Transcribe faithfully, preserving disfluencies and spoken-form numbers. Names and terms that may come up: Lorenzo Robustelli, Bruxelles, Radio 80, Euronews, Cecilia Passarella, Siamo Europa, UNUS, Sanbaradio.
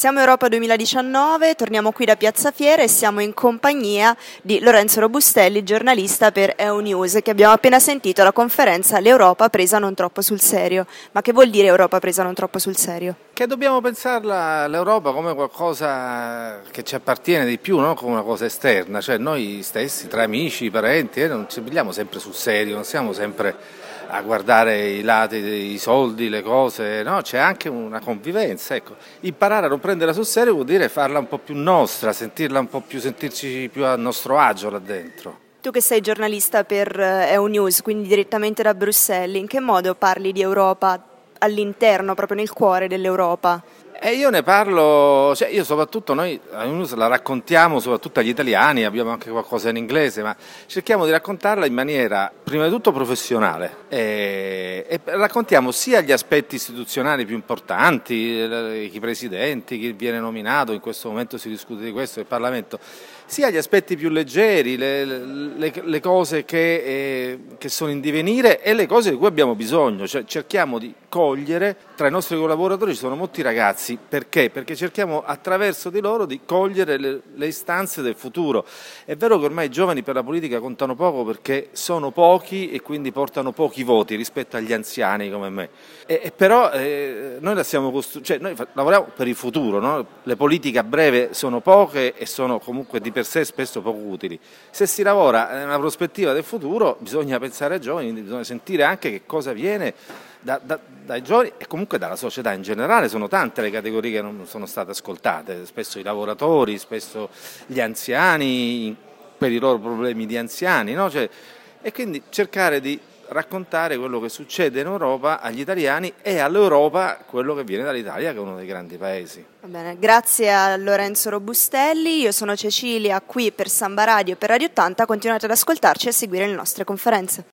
Siamo Europa duemiladiciannove, torniamo qui da Piazza Fiera e siamo in compagnia di Lorenzo Robustelli, giornalista per Euronews, che abbiamo appena sentito alla conferenza L'Europa presa non troppo sul serio. Ma che vuol dire Europa presa non troppo sul serio? Che dobbiamo pensarla l'Europa come qualcosa che ci appartiene di più, non come una cosa esterna, cioè noi stessi, tra amici, parenti, eh, non ci pigliamo sempre sul serio, non siamo sempre a guardare i lati dei soldi, le cose, no? C'è anche una convivenza, ecco. Imparare a non prenderla sul serio vuol dire farla un po' più nostra, sentirla un po' più, sentirci più a nostro agio là dentro. Tu che sei giornalista per Euronews, quindi direttamente da Bruxelles, in che modo parli di Europa all'interno, proprio nel cuore dell'Europa? E io ne parlo, cioè io soprattutto, noi a UNUS la raccontiamo soprattutto agli italiani, abbiamo anche qualcosa in inglese, ma cerchiamo di raccontarla in maniera prima di tutto professionale e, e raccontiamo sia gli aspetti istituzionali più importanti, chi presidenti, chi viene nominato, in questo momento si discute di questo, il Parlamento, sia gli aspetti più leggeri, le, le, le cose che, eh, che sono in divenire e le cose di cui abbiamo bisogno, cioè cerchiamo di cogliere, tra i nostri collaboratori ci sono molti ragazzi. Perché? Perché cerchiamo attraverso di loro di cogliere le, le istanze del futuro. È vero che ormai i giovani per la politica contano poco perché sono pochi e quindi portano pochi voti rispetto agli anziani come me. E, e però eh, noi, la siamo costru- cioè, noi fa- lavoriamo per il futuro, no? Le politiche a breve sono poche e sono comunque di per sé spesso poco utili. Se si lavora nella prospettiva del futuro bisogna pensare ai giovani, bisogna sentire anche che cosa viene Da, da, dai giovani e comunque dalla società in generale. Sono tante le categorie che non sono state ascoltate, spesso i lavoratori, spesso gli anziani per i loro problemi di anziani, no? Cioè, e quindi cercare di raccontare quello che succede in Europa agli italiani e all'Europa quello che viene dall'Italia, che è uno dei grandi paesi. Va bene, grazie a Lorenzo Robustelli, io sono Cecilia qui per Sanbaradio e per Radio ottanta, continuate ad ascoltarci e a seguire le nostre conferenze.